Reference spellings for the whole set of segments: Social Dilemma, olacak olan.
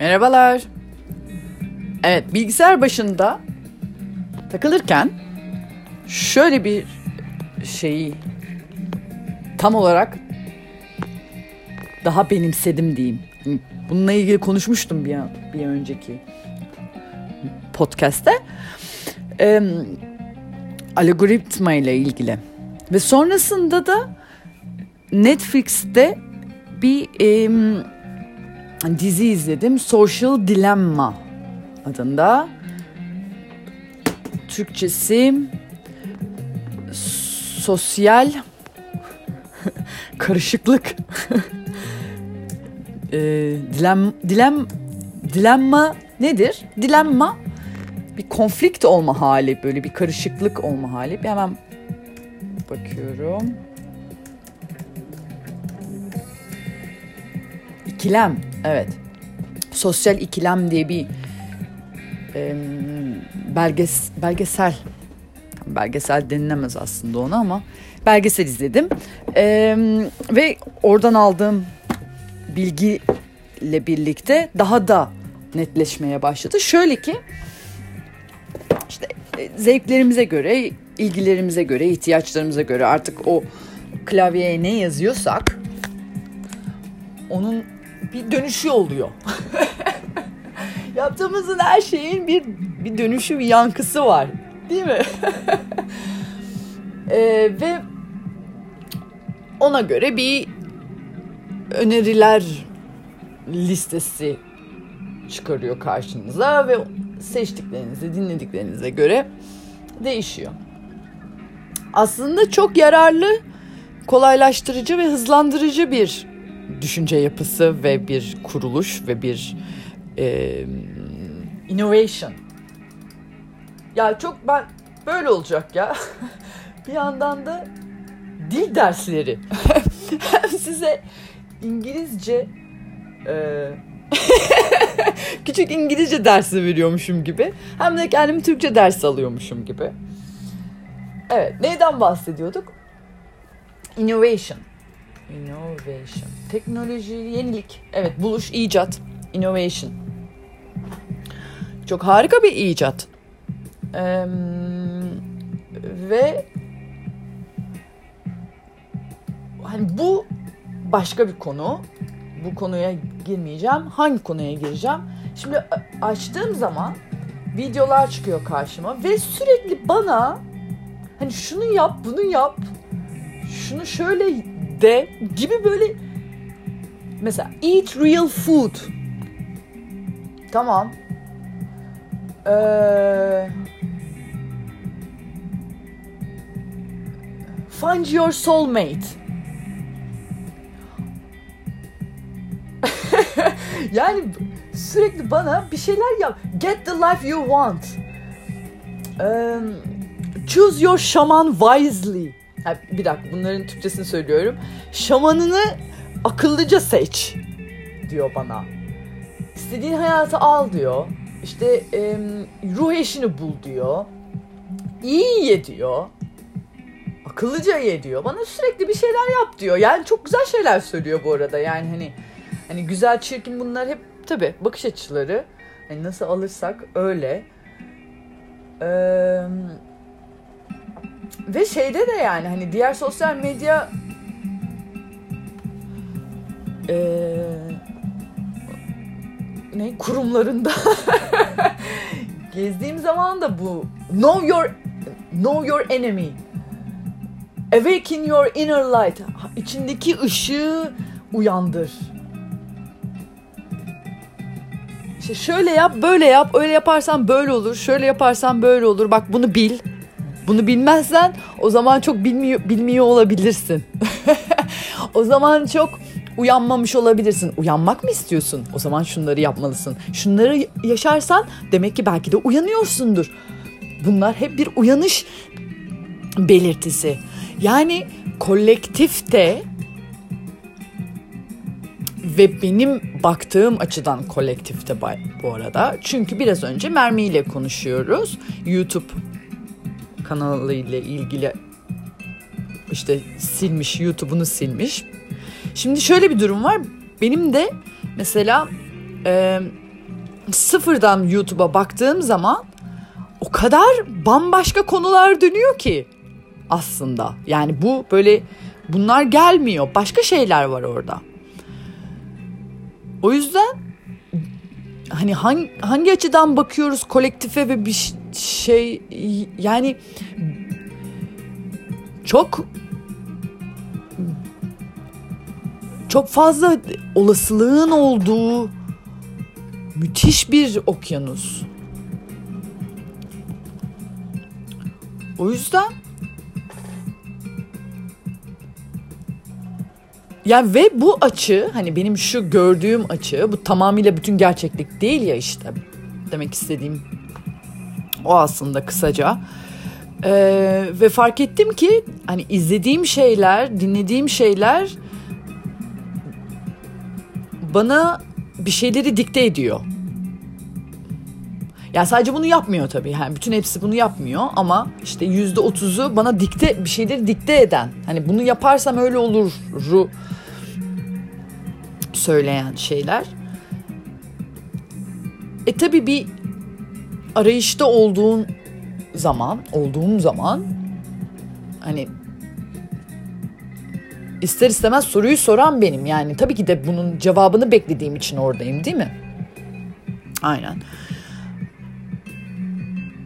Merhabalar. Evet, bilgisayar başında takılırken şöyle bir şeyi tam olarak daha benimsedim diyeyim. Bununla ilgili konuşmuştum bir önceki podcast'te. Algoritma ile ilgili. Ve sonrasında da Netflix'te bir dizi izledim. Social Dilemma adında. Türkçesi sosyal karışıklık. Dilemma nedir? Dilemma bir konflikt olma hali, böyle bir karışıklık olma hali. Bir hemen bakıyorum. İkilem, evet. Sosyal ikilem diye bir belgesel denilemez aslında ona ama belgesel izledim. Ve oradan aldığım bilgiyle birlikte daha da netleşmeye başladı. Şöyle ki, işte zevklerimize göre, ilgilerimize göre, ihtiyaçlarımıza göre artık o klavyeye ne yazıyorsak onun bir dönüşü oluyor. Yaptığımızın her şeyin bir dönüşü, bir yankısı var. Değil mi? Ve ona göre bir öneriler listesi çıkarıyor karşınıza ve seçtiklerinize, dinlediklerinize göre değişiyor. Aslında çok yararlı, kolaylaştırıcı ve hızlandırıcı bir düşünce yapısı ve bir kuruluş ve bir innovation. Ya çok ben böyle olacak ya. Bir yandan da dil dersleri. Hem size İngilizce küçük İngilizce dersi veriyormuşum gibi, hem de kendim Türkçe dersi alıyormuşum gibi. Evet, neyden bahsediyorduk? Innovation. Teknoloji, yenilik. Evet, buluş, icat. Innovation. Çok harika bir icat. Ve hani bu başka bir konu. Bu konuya girmeyeceğim. Hangi konuya gireceğim? Şimdi açtığım zaman videolar çıkıyor karşıma ve sürekli bana hani şunu yap, bunu yap, şunu şöyle de gibi böyle. Mesela eat real food. Tamam. Find your soulmate. Yani sürekli bana bir şeyler yap. Get the life you want. Choose your shaman wisely. Ha, bir dakika, bunların Türkçesini söylüyorum. Şamanını akıllıca seç diyor bana. İstediğin hayatı al diyor. İşte ruh eşini bul diyor. İyi ye diyor. Akıllıca ye diyor. Bana sürekli bir şeyler yap diyor. Yani çok güzel şeyler söylüyor bu arada. Yani hani güzel, çirkin, bunlar hep tabii bakış açıları. Hani nasıl alırsak öyle. Ve şeyde de yani hani diğer sosyal medya kurumlarında gezdiğim zaman da bu know your enemy, awaken your inner light, içindeki ışığı uyandır. İşte şöyle yap, böyle yap, öyle yaparsan böyle olur, şöyle yaparsan böyle olur. Bak bunu bil. Bunu bilmezsen o zaman çok bilmiyor olabilirsin. O zaman çok uyanmamış olabilirsin. Uyanmak mı istiyorsun? O zaman şunları yapmalısın. Şunları yaşarsan demek ki belki de uyanıyorsundur. Bunlar hep bir uyanış belirtisi. Yani kolektifte ve benim baktığım açıdan kolektifte bu arada. Çünkü biraz önce Mermi ile konuşuyoruz. YouTube kanalı ile ilgili işte silmiş, YouTube'unu silmiş. Şimdi şöyle bir durum var. Benim de mesela sıfırdan YouTube'a baktığım zaman o kadar bambaşka konular dönüyor ki aslında. Yani bu böyle bunlar gelmiyor. Başka şeyler var orada. O yüzden hani hangi açıdan bakıyoruz kolektife ve bir şey, yani çok fazla olasılığın olduğu müthiş bir okyanus. O yüzden yani ve bu açı, hani benim şu gördüğüm açı, bu tamamıyla bütün gerçeklik değil ya, işte demek istediğim o aslında kısaca. Ve fark ettim ki hani izlediğim şeyler, dinlediğim şeyler bana bir şeyleri dikte ediyor. Yani sadece bunu yapmıyor tabii. Yani bütün hepsi bunu yapmıyor ama işte %30'u bana dikte, bir şeyleri dikte eden, hani bunu yaparsam öyle olur söyleyen şeyler. Tabii bir arayışta olduğum zaman hani ister istemez soruyu soran benim. Yani tabii ki de bunun cevabını beklediğim için oradayım, değil mi? Aynen.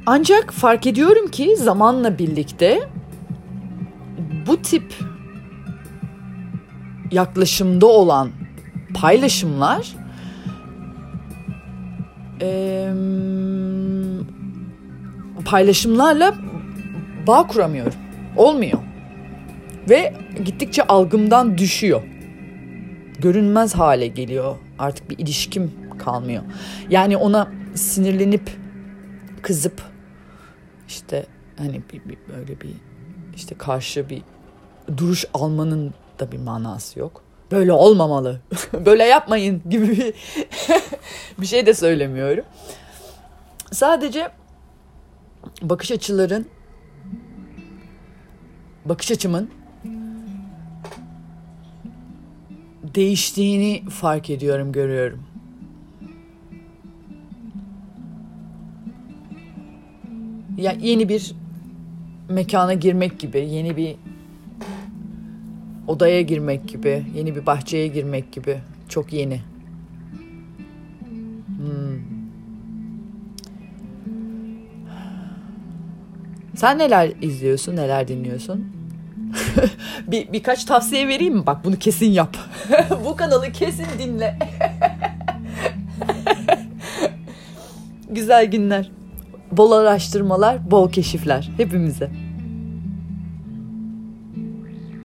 Ancak fark ediyorum ki zamanla birlikte bu tip yaklaşımda olan paylaşımlar paylaşımlarla bağ kuramıyorum. Olmuyor. Ve gittikçe algımdan düşüyor. Görünmez hale geliyor. Artık bir ilişkim kalmıyor. Yani ona sinirlenip, kızıp, işte hani böyle bir işte karşı bir duruş almanın da bir manası yok. Böyle olmamalı, böyle yapmayın gibi bir şey de söylemiyorum. Sadece bakış açımın değiştiğini fark ediyorum, görüyorum. Ya yeni bir mekana girmek gibi, yeni bir odaya girmek gibi, yeni bir bahçeye girmek gibi. Çok yeni. Sen neler izliyorsun, neler dinliyorsun? Birkaç tavsiye vereyim mi? Bak bunu kesin yap. Bu kanalı kesin dinle. Güzel günler. Bol araştırmalar, bol keşifler hepimize.